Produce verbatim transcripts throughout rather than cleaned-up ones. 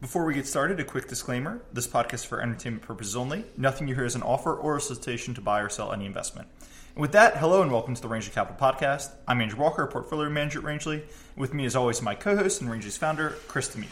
Before we get started, a quick disclaimer. This podcast is for entertainment purposes only. Nothing you hear is an offer or a solicitation to buy or sell any investment. And with that, hello and welcome to the Rangeley Capital Podcast. I'm Andrew Walker, portfolio manager at Rangeley. With me, as always, my co-host and Rangeley's founder, Chris Demead.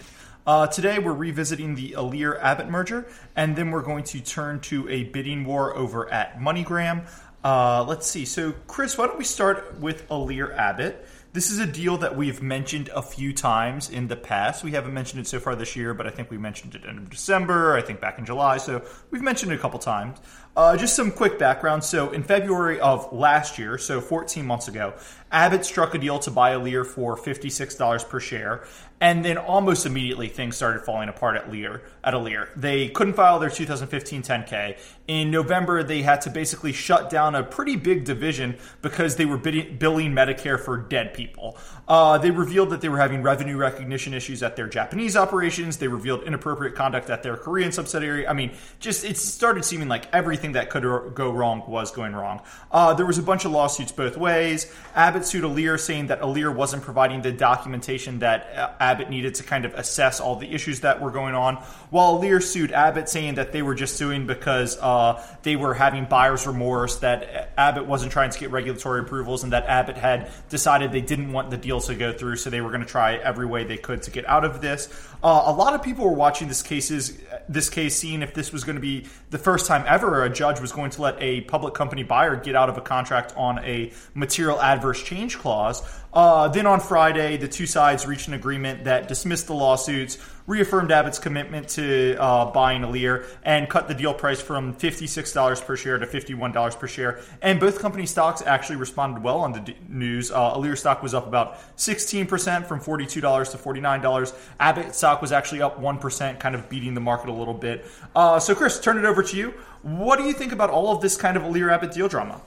Uh, today, we're revisiting the Alere Abbott merger, and then we're going to turn to a bidding war over at MoneyGram. Uh, let's see. So, Chris, why don't we start with Alere Abbott? This is a deal that we've mentioned a few times in the past. We haven't mentioned it so far this year, but I think we mentioned it in December, I think back in July. So we've mentioned it a couple times. Uh, just some quick background. So in February of last year, so fourteen months ago, Abbott struck a deal to buy Alere for fifty-six dollars per share. And then almost immediately, things started falling apart at Alere. At Alere, they couldn't file their two thousand fifteen ten K. In November, they had to basically shut down a pretty big division because they were bidding, billing Medicare for dead people. Uh, they revealed that they were having revenue recognition issues at their Japanese operations. They revealed inappropriate conduct at their Korean subsidiary. I mean, just it started seeming like everything that could go wrong was going wrong. Uh, there was a bunch of lawsuits both ways. Abbott sued Alere, saying that Alere wasn't providing the documentation that Uh, Abbott needed to kind of assess all the issues that were going on, while Alere sued Abbott, saying that they were just suing because uh, they were having buyer's remorse, that Abbott wasn't trying to get regulatory approvals, and that Abbott had decided they didn't want the deal to go through, so they were going to try every way they could to get out of this. Uh, a lot of people were watching this cases, this case, seeing if this was going to be the first time ever a judge was going to let a public company buyer get out of a contract on a material adverse change clause. Uh, then on Friday, the two sides reached an agreement that dismissed the lawsuits, reaffirmed Abbott's commitment to uh, buying Alere, and cut the deal price from fifty-six dollars per share to fifty-one dollars per share. And both company stocks actually responded well on the d- news. Uh, Alere stock was up about sixteen percent from forty-two dollars to forty-nine dollars. Abbott stock was actually up one percent, kind of beating the market a little bit. Uh, so, Chris, turn it over to you. What do you think about all of this kind of Alere-Abbott deal drama?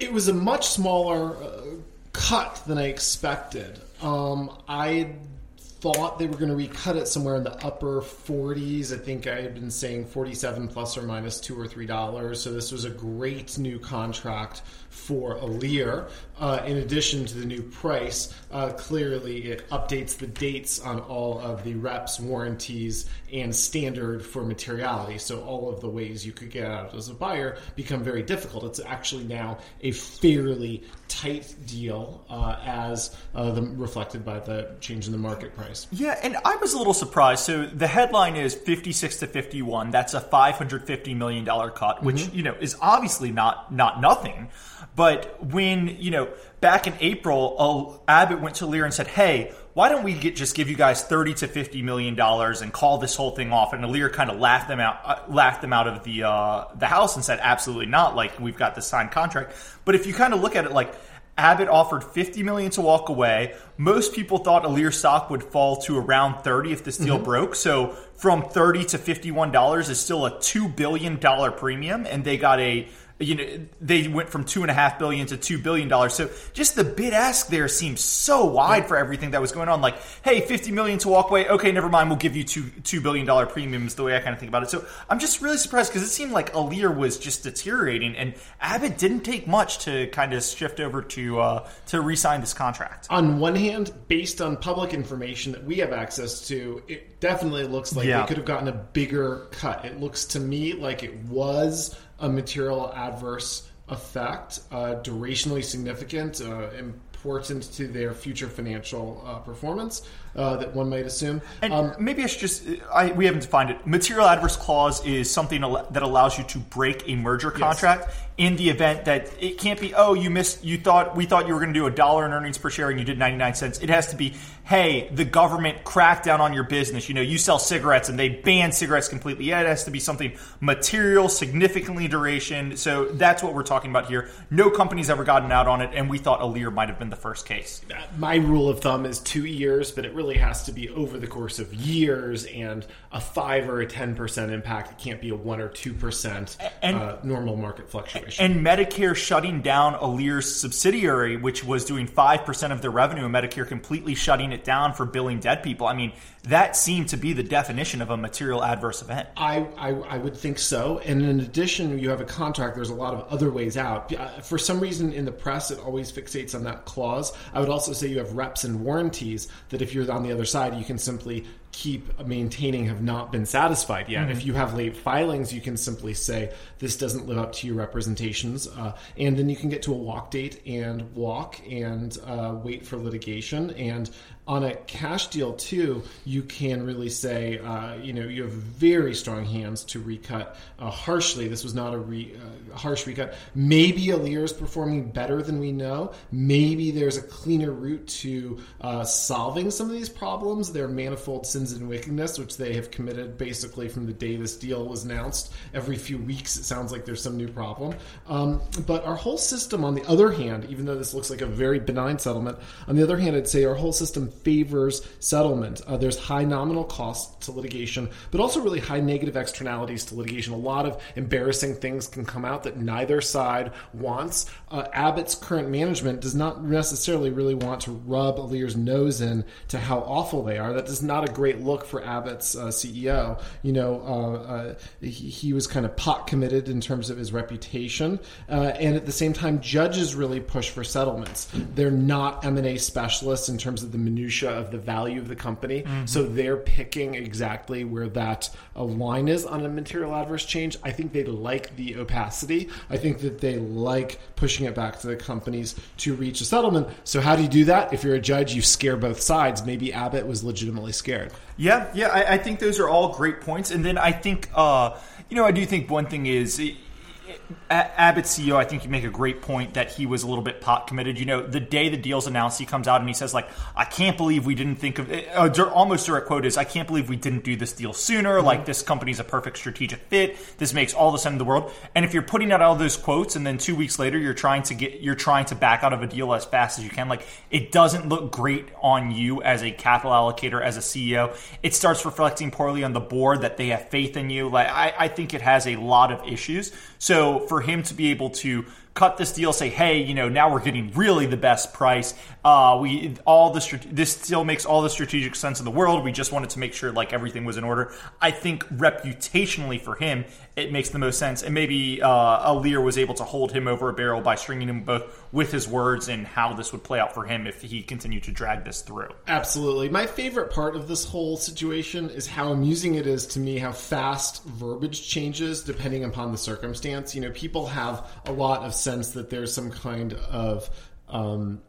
It was a much smaller uh, cut than I expected. Um, I thought they were going to recut it somewhere in the upper forties. I think I had been saying forty-seven plus or minus two or three dollars. So this was a great new contract for Alere. Uh, in addition to the new price, uh, clearly it updates the dates on all of the reps, warranties, and standard for materiality. So all of the ways you could get out as a buyer become very difficult. It's actually now a fairly tight deal uh, as uh, the, reflected by the change in the market price. Yeah, and I was a little surprised. So the headline is fifty-six to fifty-one. That's a five hundred fifty million dollars cut, which mm-hmm. you know is obviously not not nothing. But when, you know, back in April, Abbott went to Alere and said, hey, why don't we get, just give you guys thirty to fifty million dollars and call this whole thing off? And Alere kind of laughed them out, uh, laughed them out of the uh, the house and said, absolutely not. Like, we've got this signed contract. But if you kind of look at it, like, Abbott offered fifty million dollars to walk away. Most people thought Alere stock would fall to around thirty if this deal mm-hmm. broke. So from thirty to fifty-one dollars is still a two billion dollars premium, and they got a... You know, they went from two and a half billion to two billion dollars. So just the bid ask there seems so wide yeah. for everything that was going on. Like, hey, fifty million to walk away. Okay, never mind. We'll give you two two billion dollar premiums. The way I kind of think about it. So I'm just really surprised because it seemed like Alere was just deteriorating, and Abbott didn't take much to kind of shift over to uh, to re-sign this contract. On one hand, based on public information that we have access to, it definitely looks like yeah. they could have gotten a bigger cut. It looks to me like it was a material adverse effect, uh, durationally significant, uh, important to their future financial uh, performance, uh, that one might assume. And um, maybe I should just, I, we haven't defined it. Material adverse clause is something that allows you to break a merger contract yes. in the event that it can't be, oh, you missed, you thought, we thought you were going to do a dollar in earnings per share and you did ninety-nine cents. It has to be, hey, the government cracked down on your business. You know, you sell cigarettes and they ban cigarettes completely. Yeah, it has to be something material, significantly duration. So that's what we're talking about here. No company's ever gotten out on it, and we thought Alere might have been the first case. My rule of thumb is two years, but it really has to be over the course of years, and a five or a ten percent impact. It can't be a one or two percent uh, normal market fluctuation. situation. And Medicare shutting down Alere's subsidiary, which was doing five percent of their revenue, and Medicare completely shutting it down for billing dead people. I mean, that seemed to be the definition of a material adverse event. I, I, I would think so. And in addition, you have a contract. There's a lot of other ways out. Uh, for some reason in the press, it always fixates on that clause. I would also say you have reps and warranties that if you're on the other side, you can simply keep maintaining have not been satisfied yet. Mm-hmm. If you have late filings, you can simply say, this doesn't live up to your representations. Uh, and then you can get to a walk date and walk and uh, wait for litigation. And on a cash deal, too, you can really say, uh, you know, you have very strong hands to recut uh, harshly. This was not a re, uh, harsh recut. Maybe Alere is performing better than we know. Maybe there's a cleaner route to uh, solving some of these problems. Their manifold sins and wickedness, which they have committed basically from the day this deal was announced. Every few weeks, it sounds like there's some new problem. Um, but our whole system, on the other hand, even though this looks like a very benign settlement, on the other hand, I'd say our whole system favors settlement. Uh, there's high nominal costs to litigation, but also really high negative externalities to litigation. A lot of embarrassing things can come out that neither side wants. Uh, Abbott's current management does not necessarily really want to rub Alere's nose in to how awful they are. That is not a great look for Abbott's uh, C E O. You know, uh, uh, he, he was kind of pot committed in terms of his reputation. Uh, and at the same time, judges really push for settlements. They're not M and A specialists in terms of the minutiae of the value of the company. Mm-hmm. So they're picking exactly where that uh, line is on a material adverse change. I think they like the opacity. I think that they like pushing it back to the companies to reach a settlement. So how do you do that? If you're a judge, you scare both sides. Maybe Abbott was legitimately scared. Yeah, yeah. I, I think those are all great points. And then I think, uh, you know, I do think one thing is... It, Abbott's C E O, I think you make a great point that he was a little bit pot committed. You know, the day the deal's announced, he comes out and he says, like, I can't believe we didn't think of it. Uh, almost direct quote is, I can't believe we didn't do this deal sooner. Mm-hmm. Like, this company's a perfect strategic fit. This makes all the sense in the world. And if you're putting out all those quotes and then two weeks later you're trying to get you're trying to back out of a deal as fast as you can, like, it doesn't look great on you as a capital allocator, as a C E O. It starts reflecting poorly on the board that they have faith in you. Like, I, I think it has a lot of issues. So for him to be able to cut this deal, say, hey, you know, now we're getting really the best price. Uh, we all the this deal makes all the strategic sense in the world. We just wanted to make sure like everything was in order. I think reputationally for him, it makes the most sense. And maybe uh, Alere was able to hold him over a barrel by stringing him both with his words and how this would play out for him if he continued to drag this through. Absolutely. My favorite part of this whole situation is how amusing it is to me how fast verbiage changes depending upon the circumstance. You know, people have a lot of sense that there's some kind of um,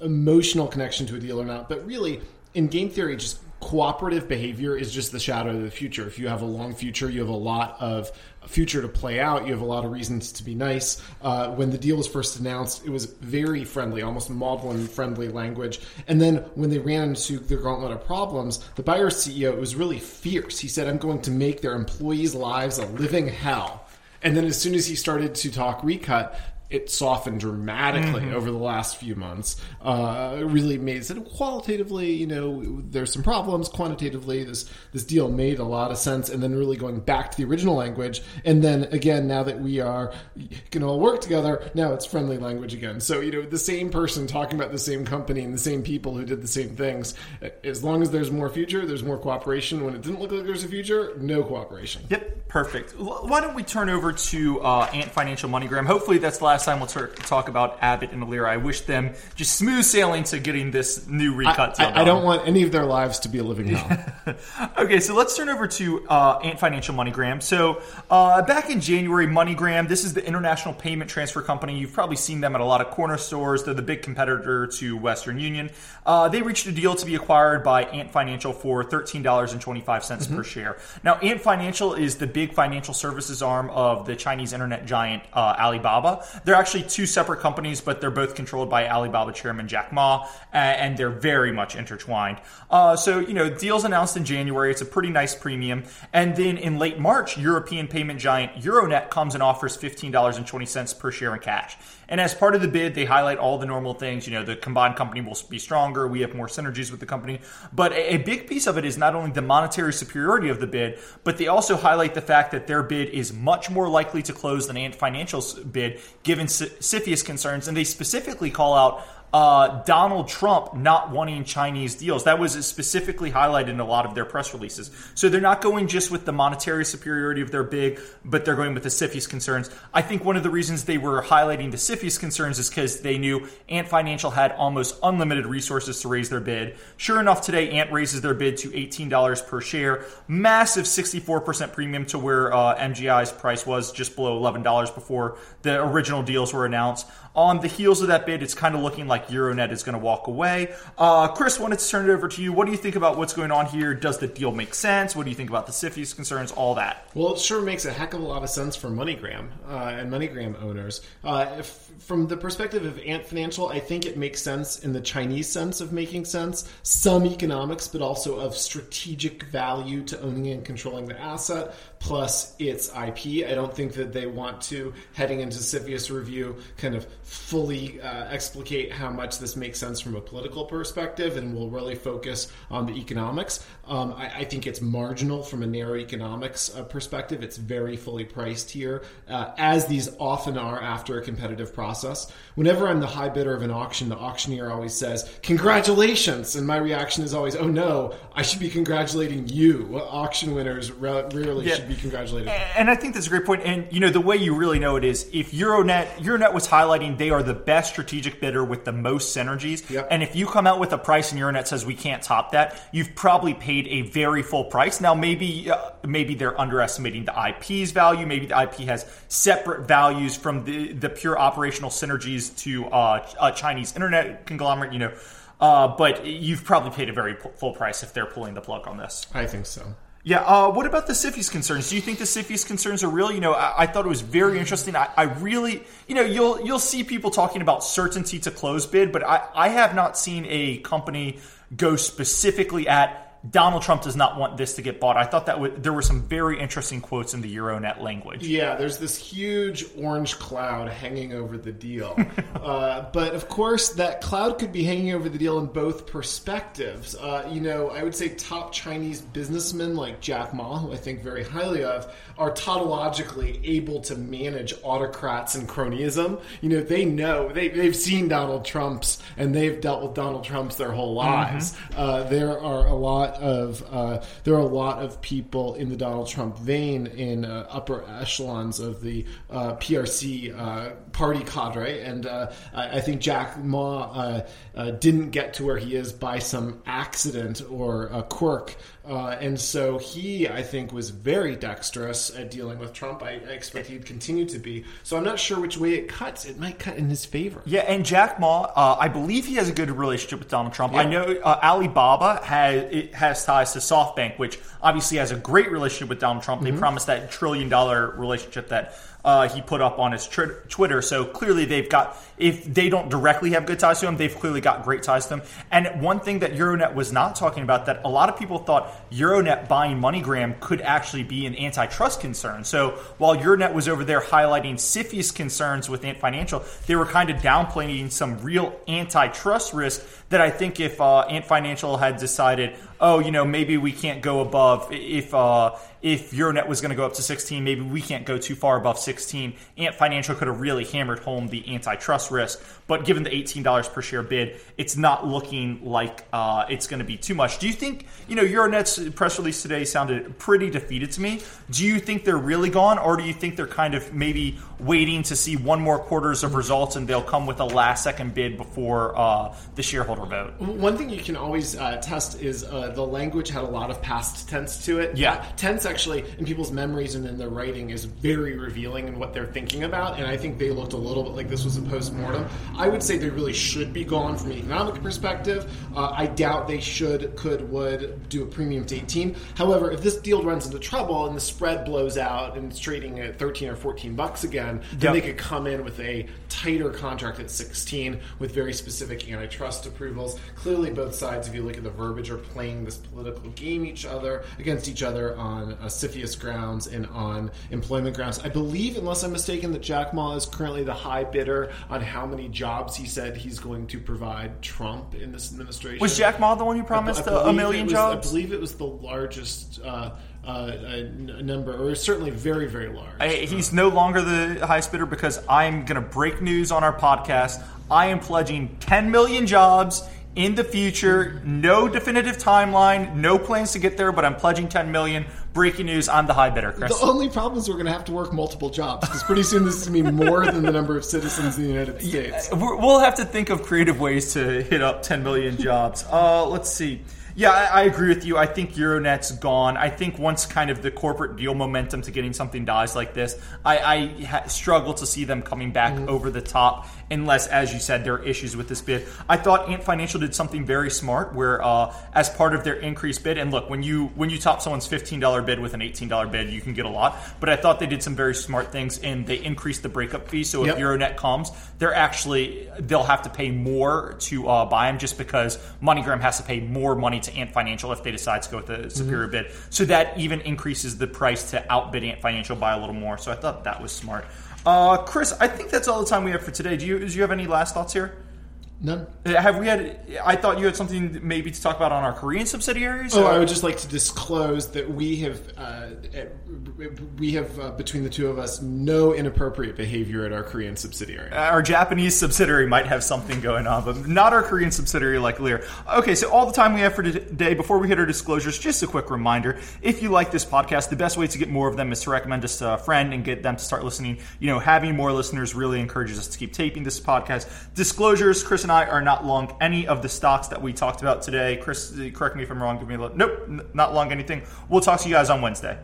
emotional connection to a deal or not. But really, in game theory, just cooperative behavior is just the shadow of the future. If you have a long future, you have a lot of future to play out. You have a lot of reasons to be nice. Uh, when the deal was first announced, it was very friendly, almost maudlin-friendly language. And then when they ran into their gauntlet of problems, the buyer's C E O was really fierce. He said, I'm going to make their employees' lives a living hell. And then as soon as he started to talk recut, it softened dramatically mm-hmm. over the last few months. Uh, it really made sense. Qualitatively, you know, there's some problems. Quantitatively, this this deal made a lot of sense. And then really going back to the original language. And then, again, now that we are can all work together, now it's friendly language again. So, you know, the same person talking about the same company and the same people who did the same things. As long as there's more future, there's more cooperation. When it didn't look like there's a future, no cooperation. Yep, perfect. Why don't we turn over to uh, Ant Financial MoneyGram? Hopefully that's the last time we'll t- talk about Abbott and Alere. I wish them just smooth sailing to getting this new recut. I, I, I don't want any of their lives to be a living hell. Okay, so let's turn over to uh, Ant Financial MoneyGram. So uh, back in January, MoneyGram, this is the international payment transfer company. You've probably seen them at a lot of corner stores. They're the big competitor to Western Union. Uh, they reached a deal to be acquired by Ant Financial for thirteen dollars and twenty-five cents mm-hmm. per share. Now, Ant Financial is the big financial services arm of the Chinese internet giant uh, Alibaba. They're actually two separate companies, but they're both controlled by Alibaba chairman Jack Ma, and they're very much intertwined. Uh, so, you know, deals announced in January. It's a pretty nice premium. And then in late March, European payment giant Euronet comes and offers fifteen dollars and twenty cents per share in cash. And as part of the bid, they highlight all the normal things. You know, the combined company will be stronger. We have more synergies with the company. But a, a big piece of it is not only the monetary superiority of the bid, but they also highlight the fact that their bid is much more likely to close than Ant Financial's bid, given CFIUS concerns. And they specifically call out Uh, Donald Trump not wanting Chinese deals. That was specifically highlighted in a lot of their press releases. So they're not going just with the monetary superiority of their bid, but they're going with the CFIUS concerns. I think one of the reasons they were highlighting the CFIUS concerns is because they knew Ant Financial had almost unlimited resources to raise their bid. Sure enough, today Ant raises their bid to eighteen dollars per share, massive sixty-four percent premium to where uh, M G I's price was, just below eleven dollars before the original deals were announced. On the heels of that bid, it's kind of looking like Euronet is going to walk away. Uh, Chris, wanted to turn it over to you. What do you think about what's going on here? Does the deal make sense? What do you think about the CFIUS concerns? All that. Well, it sure makes a heck of a lot of sense for MoneyGram uh, and MoneyGram owners. Uh, if, from the perspective of Ant Financial, I think it makes sense in the Chinese sense of making sense, some economics, but also of strategic value to owning and controlling the asset, plus its I P. I don't think that they want to, heading into CFIUS review, kind of fully uh, explicate how much this makes sense from a political perspective, and we'll really focus on the economics. Um, I, I think it's marginal from a narrow economics uh, perspective. It's very fully priced here, uh, as these often are after a competitive process. Whenever I'm the high bidder of an auction, the auctioneer always says, "Congratulations!" And my reaction is always, "Oh no, I should be congratulating you." Auction winners re- rarely yeah. should be congratulated. And I think that's a great point. And you know, the way you really know it is if Euronet, Euronet was highlighting they are the best strategic bidder with the most synergies. Yep. And if you come out with a price and Euronet says we can't top that, you've probably paid a very full price. Now, maybe uh, maybe they're underestimating the I P's value. Maybe the I P has separate values from the, the pure operational synergies to uh, a Chinese internet conglomerate, you know. Uh, but you've probably paid a very p- full price if they're pulling the plug on this. I think so. Yeah, uh, what about the CFIUS concerns? Do you think the CFIUS concerns are real? You know, I, I thought it was very interesting. I, I really, you know, you'll you'll see people talking about certainty to close bid, but I, I have not seen a company go specifically at Donald Trump does not want this to get bought. I thought that w- there were some very interesting quotes in the Euronet language. Yeah, there's this huge orange cloud hanging over the deal. uh, but, of course, that cloud could be hanging over the deal in both perspectives. Uh, you know, I would say top Chinese businessmen like Jack Ma, who I think very highly of, are tautologically able to manage autocrats and cronyism. You know, they know. They, they've seen Donald Trump's, and they've dealt with Donald Trump's their whole lives. Mm-hmm. Uh, there are a lot of uh, there are a lot of people in the Donald Trump vein in uh, upper echelons of the uh, P R C uh, party cadre, and uh, I think Jack Ma uh, uh, didn't get to where he is by some accident or a quirk. Uh, and so he, I think, was very dexterous at dealing with Trump. I, I expect he'd continue to be. So I'm not sure which way it cuts. It might cut in his favor. Yeah, and Jack Ma, uh, I believe he has a good relationship with Donald Trump. Yeah. I know uh, Alibaba has, it has ties to SoftBank, which obviously has a great relationship with Donald Trump. They mm-hmm. promised that trillion-dollar relationship that Uh, he put up on his tr- Twitter. So clearly they've got, if they don't directly have good ties to him, they've clearly got great ties to him. And one thing that Euronet was not talking about that a lot of people thought Euronet buying MoneyGram could actually be an antitrust concern. So while Euronet was over there highlighting CFIUS concerns with Ant Financial, they were kind of downplaying some real antitrust risk that I think if uh, Ant Financial had decided, oh, you know, maybe we can't go above, if uh, if Euronet was going to go up to sixteen, maybe we can't go too far above sixteen. Ant Financial could have really hammered home the antitrust risk. But given the eighteen dollars per share bid, it's not looking like uh, it's going to be too much. Do you think, you know, Euronet's press release today sounded pretty defeated to me. Do you think they're really gone, or do you think they're kind of maybe waiting to see one more quarters of results and they'll come with a last-second bid before uh, the shareholder vote? One thing you can always uh, test is uh, the language had a lot of past tense to it. Yeah. Uh, tense, actually, in people's memories and in their writing is very revealing. doing and what they're thinking about, and I think they looked a little bit like this was a post-mortem. I would say they really should be gone from an economic perspective. Uh, I doubt they should, could, would do a premium to eighteen. However, if this deal runs into trouble and the spread blows out and it's trading at thirteen or fourteen bucks again, then yep. they could come in with a tighter contract at sixteen with very specific antitrust approvals. Clearly, both sides, if you look at the verbiage, are playing this political game each other against each other on uh, CFIUS grounds and on employment grounds. I believe, unless I'm mistaken, that Jack Ma is currently the high bidder on how many jobs he said he's going to provide Trump in this administration. Was Jack Ma the one who promised I, I a million was, jobs? I believe it was the largest uh, uh, number, or certainly very, very large. I, he's uh, no longer the highest bidder because I'm going to break news on our podcast. I am pledging ten million jobs in the future, no definitive timeline, no plans to get there, but I'm pledging ten million dollars. Breaking news, I'm the high bidder, Chris. The only problem is we're going to have to work multiple jobs, because pretty soon this is going to be more than the number of citizens in the United States. Yeah, we'll have to think of creative ways to hit up ten million jobs. Uh, let's see. Yeah, I, I agree with you. I think Euronet's gone. I think once kind of the corporate deal momentum to getting something dies like this, I, I ha- struggle to see them coming back mm-hmm. over the top unless, as you said, there are issues with this bid. I thought Ant Financial did something very smart where uh, as part of their increased bid, and look, when you when you top someone's fifteen dollars bid with an eighteen dollars bid, you can get a lot. But I thought they did some very smart things, and they increased the breakup fee. So if yep. Euronet comes, they're actually, they'll have to pay more to uh, buy them just because MoneyGram has to pay more money to Ant Financial if they decide to go with the superior mm-hmm. bid. So that even increases the price to outbid Ant Financial by a little more. So I thought that was smart. Uh, Chris, I think that's all the time we have for today. Do you, do you have any last thoughts here? None. Have we had? I thought you had something maybe to talk about on our Korean subsidiaries. Oh, or? I would just like to disclose that we have, uh, we have uh, between the two of us, no inappropriate behavior at our Korean subsidiary. Our Japanese subsidiary might have something going on, but not our Korean subsidiary like Alere. Okay, so all the time we have for today. Before we hit our disclosures, just a quick reminder: if you like this podcast, the best way to get more of them is to recommend us to a friend and get them to start listening. You know, having more listeners really encourages us to keep taping this podcast. Disclosures, Chris and I are not long any of the stocks that we talked about today. Chris, correct me if I'm wrong. Give me a look. Nope, not long anything. We'll talk to you guys on Wednesday.